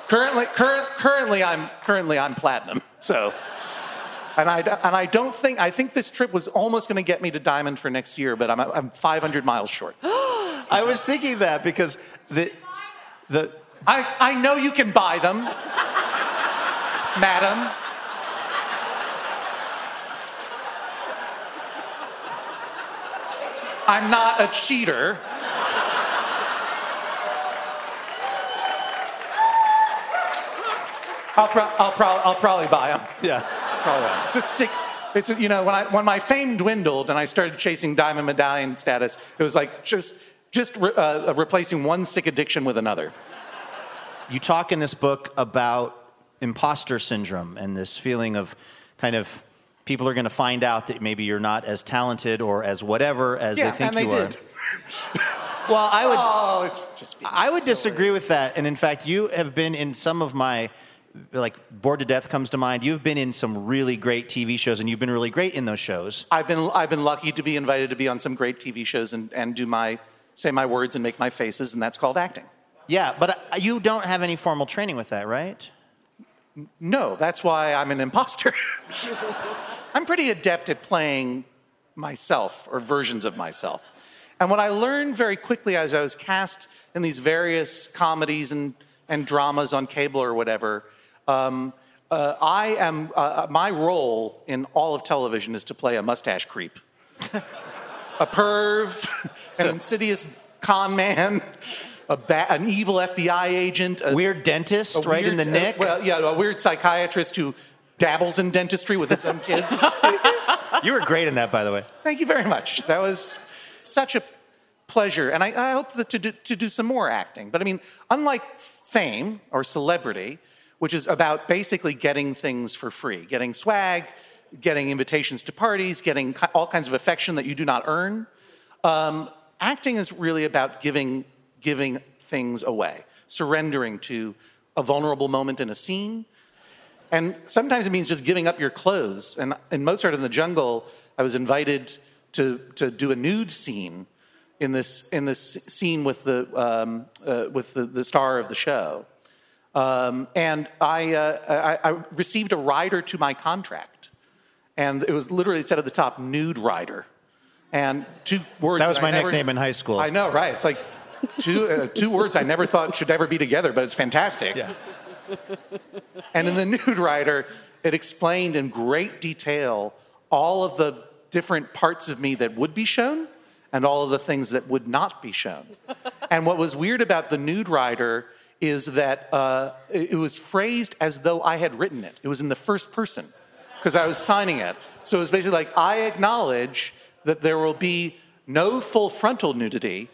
Currently, cur currently, I'm, currently I'm platinum, so... And I, and I don't think, I think this trip was almost going to get me to diamond for next year, but I'm, I'm five hundred miles short. I was thinking that because the... the I, I know you can buy them, madam. I'm not a cheater. I'll, pro I'll, pro I'll probably buy them. Yeah. It's a sick, it's a, you know, when, I, when my fame dwindled and I started chasing diamond medallion status, it was like just, just re, uh, replacing one sick addiction with another. You talk in this book about imposter syndrome and this feeling of kind of people are going to find out that maybe you're not as talented or as whatever as yeah, they think and you they are. Did. Well, I would, oh, it's just being I would silly. disagree with that. And in fact, you have been in some of my... Like, Bored to Death comes to mind. You've been in some really great T V shows, and you've been really great in those shows. I've been, I've been lucky to be invited to be on some great T V shows and, and do my, say my words and make my faces, and that's called acting. Yeah, but I, you don't have any formal training with that, right? No, that's why I'm an imposter. I'm pretty adept at playing myself or versions of myself. And what I learned very quickly as I was cast in these various comedies and, and dramas on cable or whatever... Um, Uh, I am, uh, my role in all of television is to play a mustache creep. A perv, an insidious con man, a ba- an evil F B I agent. A weird dentist, a right weird, in the neck. Uh, well, yeah, a weird psychiatrist who dabbles in dentistry with his own kids. You were great in that, by the way. Thank you very much. That was such a pleasure. And I, I hope that to, do, to do some more acting. But I mean, unlike fame or celebrity, which is about basically getting things for free, getting swag, getting invitations to parties, getting all kinds of affection that you do not earn. Um, acting is really about giving, giving things away, surrendering to a vulnerable moment in a scene. And sometimes it means just giving up your clothes. And in Mozart in the Jungle, I was invited to, to do a nude scene in this, in this scene with the, um, uh, with the, the star of the show. Um, and I, uh, I, I received a rider to my contract, and it was literally, it said at the top, nude rider, and two words. That was that my I nickname never, in high school. I know, right? It's like two uh, two words I never thought should ever be together, but it's fantastic. Yeah. And in the nude rider, it explained in great detail all of the different parts of me that would be shown, and all of the things that would not be shown. And what was weird about the nude rider is that uh, it was phrased as though I had written it. It was in the first person, because I was signing it. So it was basically like, I acknowledge that there will be no full frontal nudity,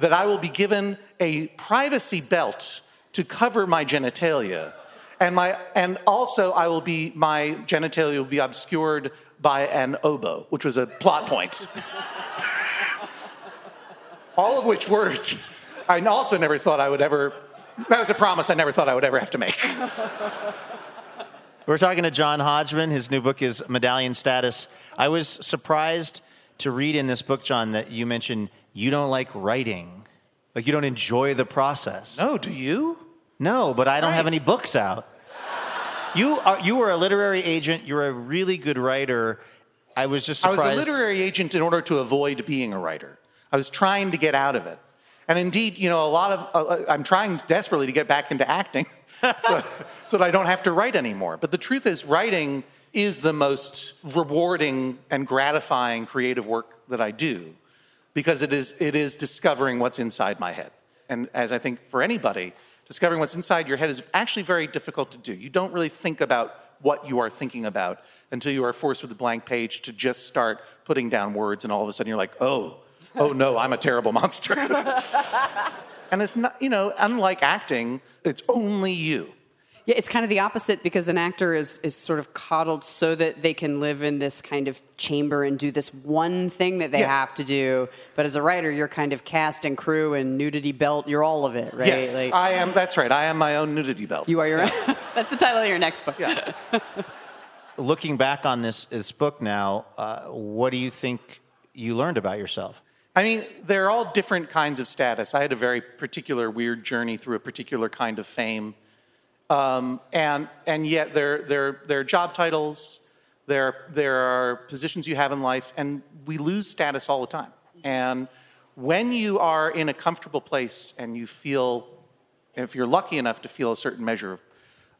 that I will be given a privacy belt to cover my genitalia, and my and also I will be, my genitalia will be obscured by an oboe, which was a plot point. All of which words I also never thought I would ever... That was a promise I never thought I would ever have to make. We're talking to John Hodgman. His new book is Medallion Status. I was surprised to read in this book, John, that you mentioned you don't like writing. Like, you don't enjoy the process. No, do you? No, but I don't right. have any books out. You are, you were a literary agent. You're a really good writer. I was just surprised. I was a literary agent in order to avoid being a writer. I was trying to get out of it. And indeed, you know, a lot of, uh, I'm trying desperately to get back into acting so, so that I don't have to write anymore. But the truth is, writing is the most rewarding and gratifying creative work that I do, because it is, it is discovering what's inside my head. And as I think for anybody, discovering what's inside your head is actually very difficult to do. You don't really think about what you are thinking about until you are forced with a blank page to just start putting down words, and all of a sudden you're like, oh, oh no, I'm a terrible monster. And it's not, you know, unlike acting, it's only you. Yeah, it's kind of the opposite, because an actor is, is sort of coddled so that they can live in this kind of chamber and do this one thing that they yeah. have to do. But as a writer, you're kind of cast and crew and nudity belt. You're all of it, right? Yes, like, I am. That's right. I am my own nudity belt. You are your yeah. own. That's the title of your next book. Yeah. Looking back on this, this book now, uh, what do you think you learned about yourself? I mean, they're all different kinds of status. I had a very particular weird journey through a particular kind of fame. Um, and and yet there, there, there are job titles, there, there are positions you have in life, and we lose status all the time. And when you are in a comfortable place and you feel, if you're lucky enough to feel a certain measure of,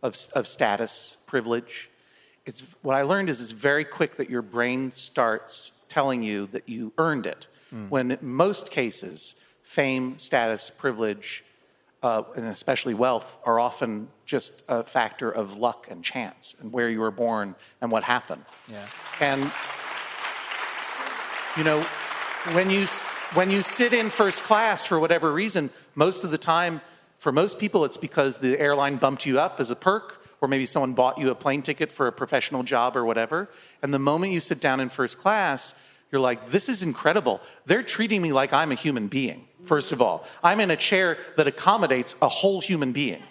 of, of status, privilege, it's, what I learned is it's very quick that your brain starts telling you that you earned it. When in most cases, fame, status, privilege, uh, and especially wealth are often just a factor of luck and chance and where you were born and what happened. Yeah. And, you know, when you, when you sit in first class for whatever reason, most of the time, for most people, it's because the airline bumped you up as a perk, or maybe someone bought you a plane ticket for a professional job or whatever. And the moment you sit down in first class, you're like, this is incredible. They're treating me like I'm a human being, first of all. I'm in a chair that accommodates a whole human being.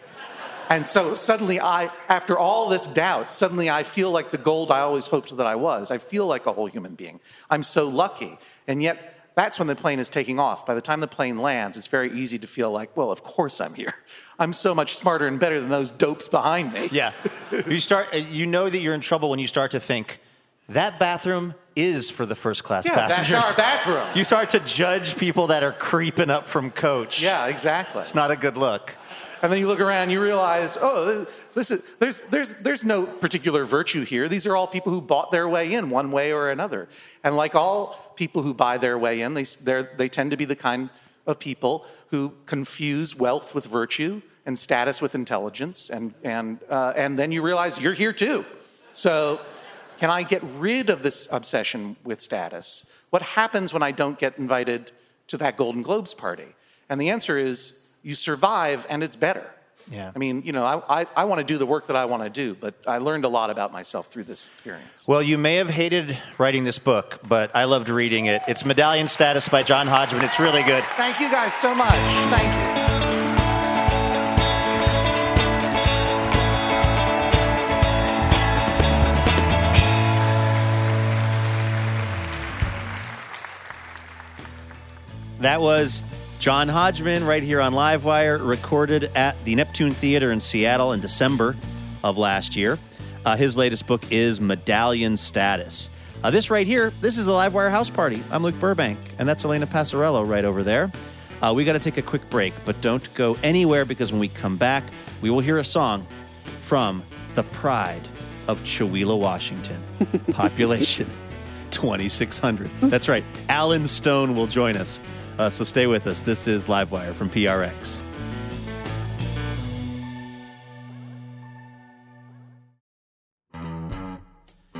And so suddenly I, after all this doubt, suddenly I feel like the gold I always hoped that I was. I feel like a whole human being. I'm so lucky. And yet that's when the plane is taking off. By the time the plane lands, it's very easy to feel like, well, of course I'm here. I'm so much smarter and better than those dopes behind me. Yeah. You start, you know that you're in trouble when you start to think, that bathroom is for the first class yeah, passengers. That's our bathroom. You start to judge people that are creeping up from coach. Yeah, exactly. It's not a good look. And then you look around and you realize, oh, this is, there's, there's, there's no particular virtue here. These are all people who bought their way in one way or another. And like all people who buy their way in, they, they tend to be the kind of people who confuse wealth with virtue and status with intelligence. And, and, uh, and then you realize you're here too. So can I get rid of this obsession with status? What happens when I don't get invited to that Golden Globes party? And the answer is, you survive and it's better. Yeah. I mean, you know, I, I, I want to do the work that I want to do, but I learned a lot about myself through this experience. Well, you may have hated writing this book, but I loved reading it. It's Medallion Status by John Hodgman. It's really good. Thank you guys so much. Thank you. That was John Hodgman right here on Livewire, recorded at the Neptune Theater in Seattle in December of last year. Uh, his latest book is Medallion Status. Uh, this right here, this is the Livewire House Party. I'm Luke Burbank, and that's Elena Passarello right over there. Uh, we got to take a quick break, but don't go anywhere, because when we come back, we will hear a song from the pride of Chewelah, Washington. Population twenty-six hundred. That's right. Alan Stone will join us. Uh, so stay with us. This is Livewire from P R X.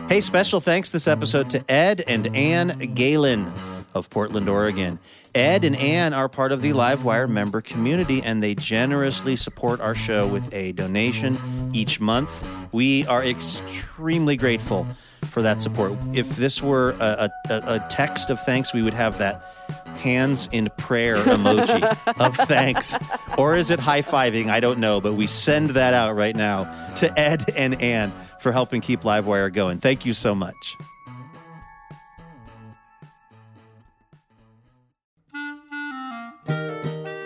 Hey, special thanks this episode to Ed and Ann Galen of Portland, Oregon. Ed and Ann are part of the Livewire member community, and they generously support our show with a donation each month. We are extremely grateful for that support. If this were a, a, a text of thanks, we would have that hands in prayer emoji of thanks. Or is it high-fiving? I don't know, but we send that out right now to Ed and Ann for helping keep Livewire going. Thank you so much.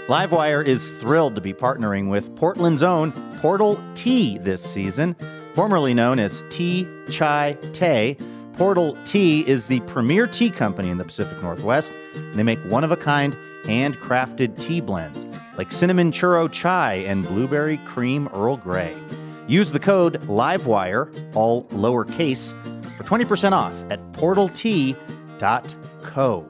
Livewire is thrilled to be partnering with Portland's own Portal Tea this season. Formerly known as Tea Chai Tay, Portal Tea is the premier tea company in the Pacific Northwest. They make one-of-a-kind, handcrafted tea blends like cinnamon churro chai and blueberry cream Earl Grey. Use the code LiveWire, all lowercase, for twenty percent off at portal tea dot co.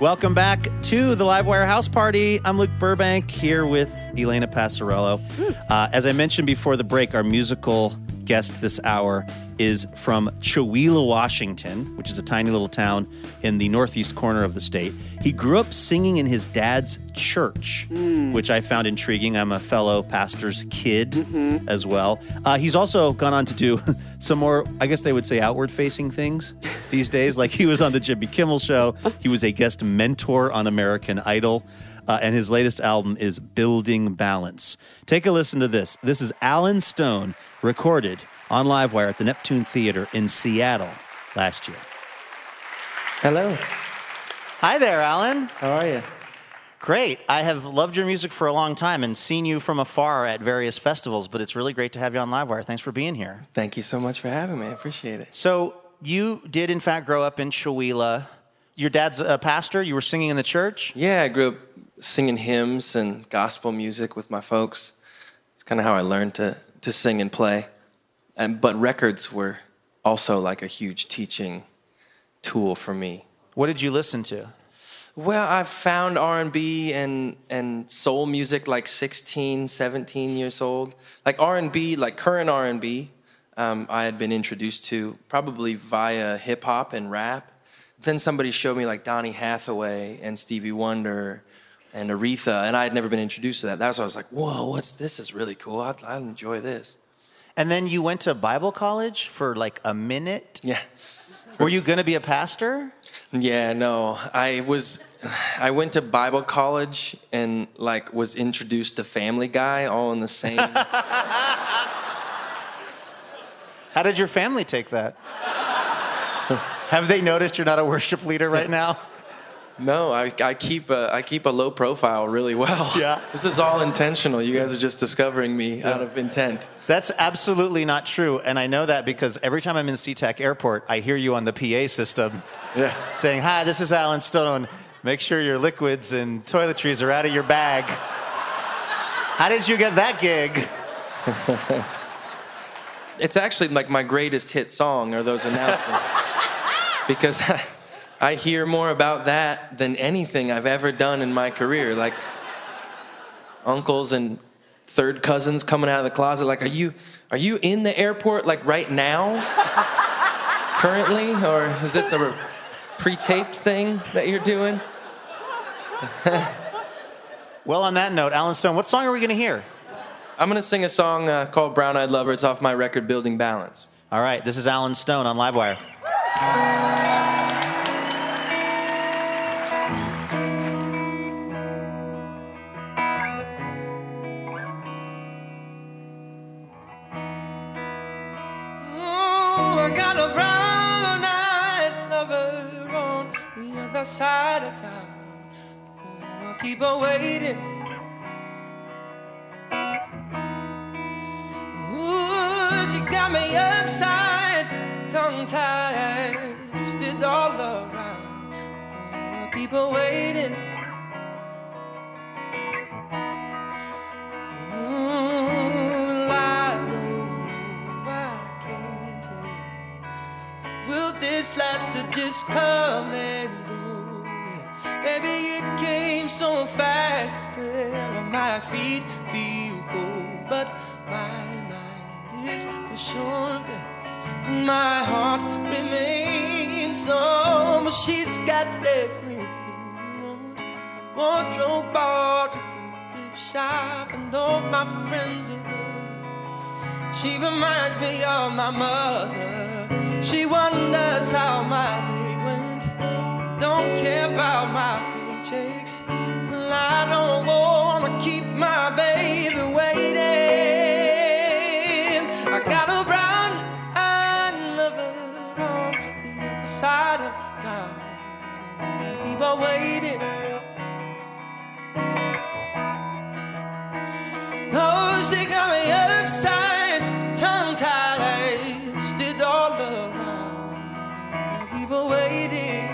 Welcome back to the Livewire House Party. I'm Luke Burbank here with Elena Passarello. Uh, as I mentioned before the break, our musical guest this hour is from Chewelah, Washington, which is a tiny little town in the northeast corner of the state. He grew up singing in his dad's church, mm. which I found intriguing. I'm a fellow pastor's kid mm-hmm. as well. Uh, he's also gone on to do some more, I guess they would say, outward-facing things these days. Like, he was on the Jimmy Kimmel Show. He was a guest mentor on American Idol. Uh, and his latest album is Building Balance. Take a listen to this. This is Alan Stone, recorded on Livewire at the Neptune Theater in Seattle last year. Hello. Hi there, Alan. How are you? Great. I have loved your music for a long time and seen you from afar at various festivals, but it's really great to have you on Livewire. Thanks for being here. Thank you so much for having me. I appreciate it. So you did, in fact, grow up in Chewelah. Your dad's a pastor. You were singing in the church? Yeah, I grew up singing hymns and gospel music with my folks. It's kind of how I learned to, to sing and play. And, but records were also like a huge teaching tool for me. What did you listen to? Well, I found R and B and, and soul music like sixteen, seventeen years old. Like R and B, like current R and B, um, I had been introduced to probably via hip hop and rap. Then somebody showed me like Donny Hathaway and Stevie Wonder and Aretha, and I had never been introduced to that. That's why I was like, whoa, what's this? Is really cool. I, I enjoy this. And then you went to Bible college for like a minute? Yeah. Were you going to be a pastor? Yeah, no. I was, I went to Bible college and like was introduced to Family Guy all in the same. How did your family take that? Have they noticed you're not a worship leader right now? No, I, I keep a, I keep a low profile really well. Yeah. This is all intentional. You guys are just discovering me yeah. out of intent. That's absolutely not true, and I know that because every time I'm in SeaTac Airport, I hear you on the P A system yeah. saying, hi, this is Alan Stone. Make sure your liquids and toiletries are out of your bag. How did you get that gig? It's actually like my greatest hit song are those announcements. Because I, I hear more about that than anything I've ever done in my career. Like uncles and third cousins coming out of the closet. Like, are you, are you in the airport like right now? Currently? Or is this a pre-taped thing that you're doing? Well, on that note, Alan Stone, what song are we going to hear? I'm going to sing a song uh, called Brown Eyed Lover. It's off my record, Building Balance. All right, this is Alan Stone on Livewire. Oh, I got a brown-eyed lover on the other side of town. Keep on waiting. Ooh, she got me upside, tongue-tied, twisted all around. I'll keep on waiting. Ooh, I don't know, I can't tell. Will this last or just come and go? Maybe it came so fast that my feet feel cold, but my mind is for sure, and my heart remains on. But she's got everything you want, wardrobe, bar, thrift shop, and all my friends adore. She reminds me of my mother. She wonders how my day went. Don't care about my paychecks. Well, I don't wanna keep my baby waiting. I got a brown-eyed lover on the other side of town. Keep on waiting. Oh, she got me upside, tongue-tied, stood all around. Keep on waiting.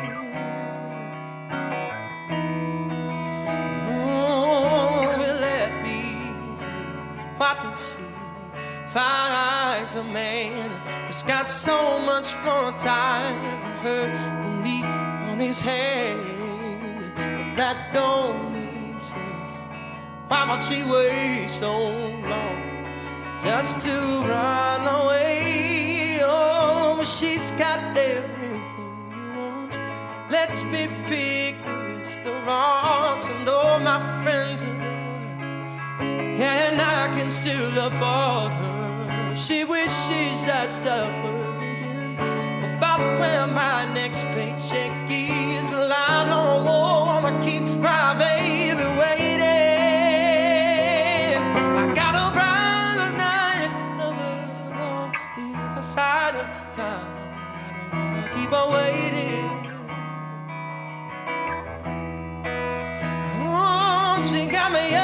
What if she finds a man who's got so much more time for her than me on his hand? But that don't make sense. Why would she wait so long just to run away? Oh, she's got everything you want. Let's be pick the restaurants and all my friends. And I can still afford her. She wishes I'd stop worrying about where my next paycheck is. Well, I don't wanna keep my baby waiting. I got a brown-eyed lover on the other side of town. I don't wanna keep on waiting. Oh, she got me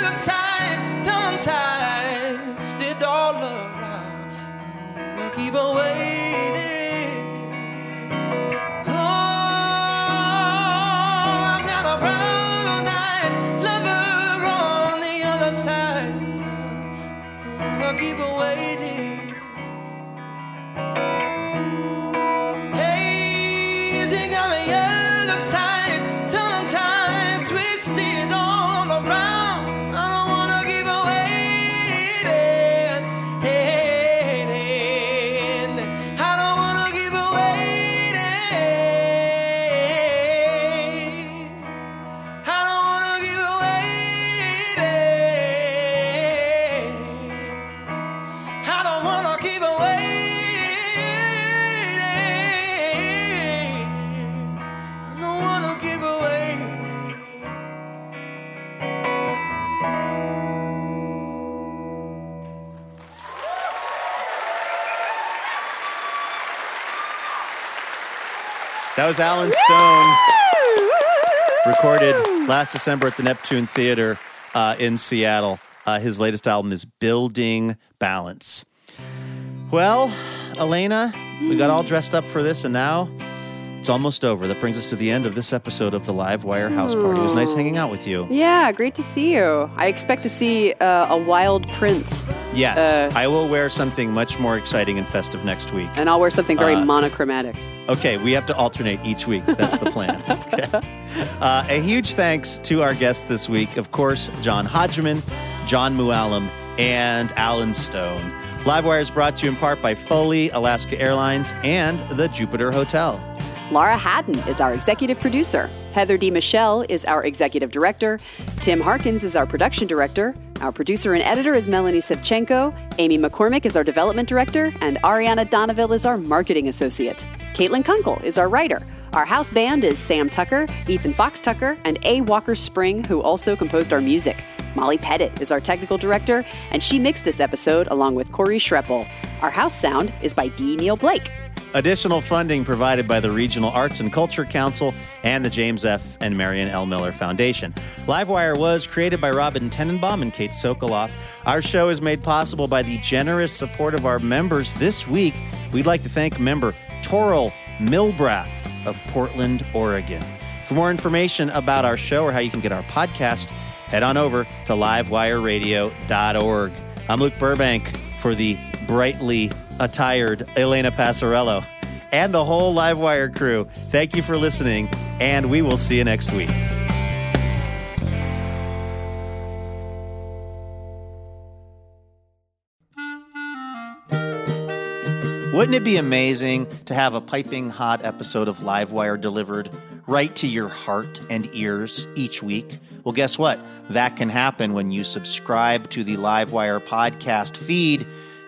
upside. Sometimes did all around, I keep on waiting. Oh, I've got a brown-eyed lover on the other side of town. I keep on waiting. Hey, she got me upside, tongue-tied, twisted all around. That was Alan Stone. recorded last December at the Neptune Theater uh, in Seattle. Uh, his latest album is Building Balance. Well, Elena, we got all dressed up for this, and now it's almost over. That brings us to the end of this episode of the Live Wire House Party. It was nice hanging out with you. Yeah, great to see you. I expect to see uh, a wild print. Yes, uh, I will wear something much more exciting and festive next week. And I'll wear something very uh, monochromatic. Okay, we have to alternate each week. That's the plan. Okay. uh, a huge thanks to our guests this week. Of course, John Hodgman, Jon Mooallem, and Alan Stone. Livewire is brought to you in part by Foley, Alaska Airlines, and the Jupiter Hotel. Laura Haddon is our executive producer. Heather D. Michelle is our executive director. Tim Harkins is our production director. Our producer and editor is Melanie Sevchenko. Amy McCormick is our development director. And Ariana Donaville is our marketing associate. Caitlin Kunkel is our writer. Our house band is Sam Tucker, Ethan Fox Tucker, and A. Walker Spring, who also composed our music. Molly Pettit is our technical director, and she mixed this episode along with Corey Schreppel. Our house sound is by D. Neil Blake. Additional funding provided by the Regional Arts and Culture Council and the James F. and Marion L. Miller Foundation. Livewire was created by Robin Tenenbaum and Kate Sokoloff. Our show is made possible by the generous support of our members. This week, we'd like to thank member Toril Milbrath of Portland, Oregon. For more information about our show or how you can get our podcast, head on over to livewire radio dot org. I'm Luke Burbank for the brightly attired Elena Passarello and the whole Livewire crew. Thank you for listening, and we will see you next week. Wouldn't it be amazing to have a piping hot episode of Livewire delivered right to your heart and ears each week? Well, guess what? That can happen when you subscribe to the Livewire podcast feed,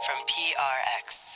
From P R X.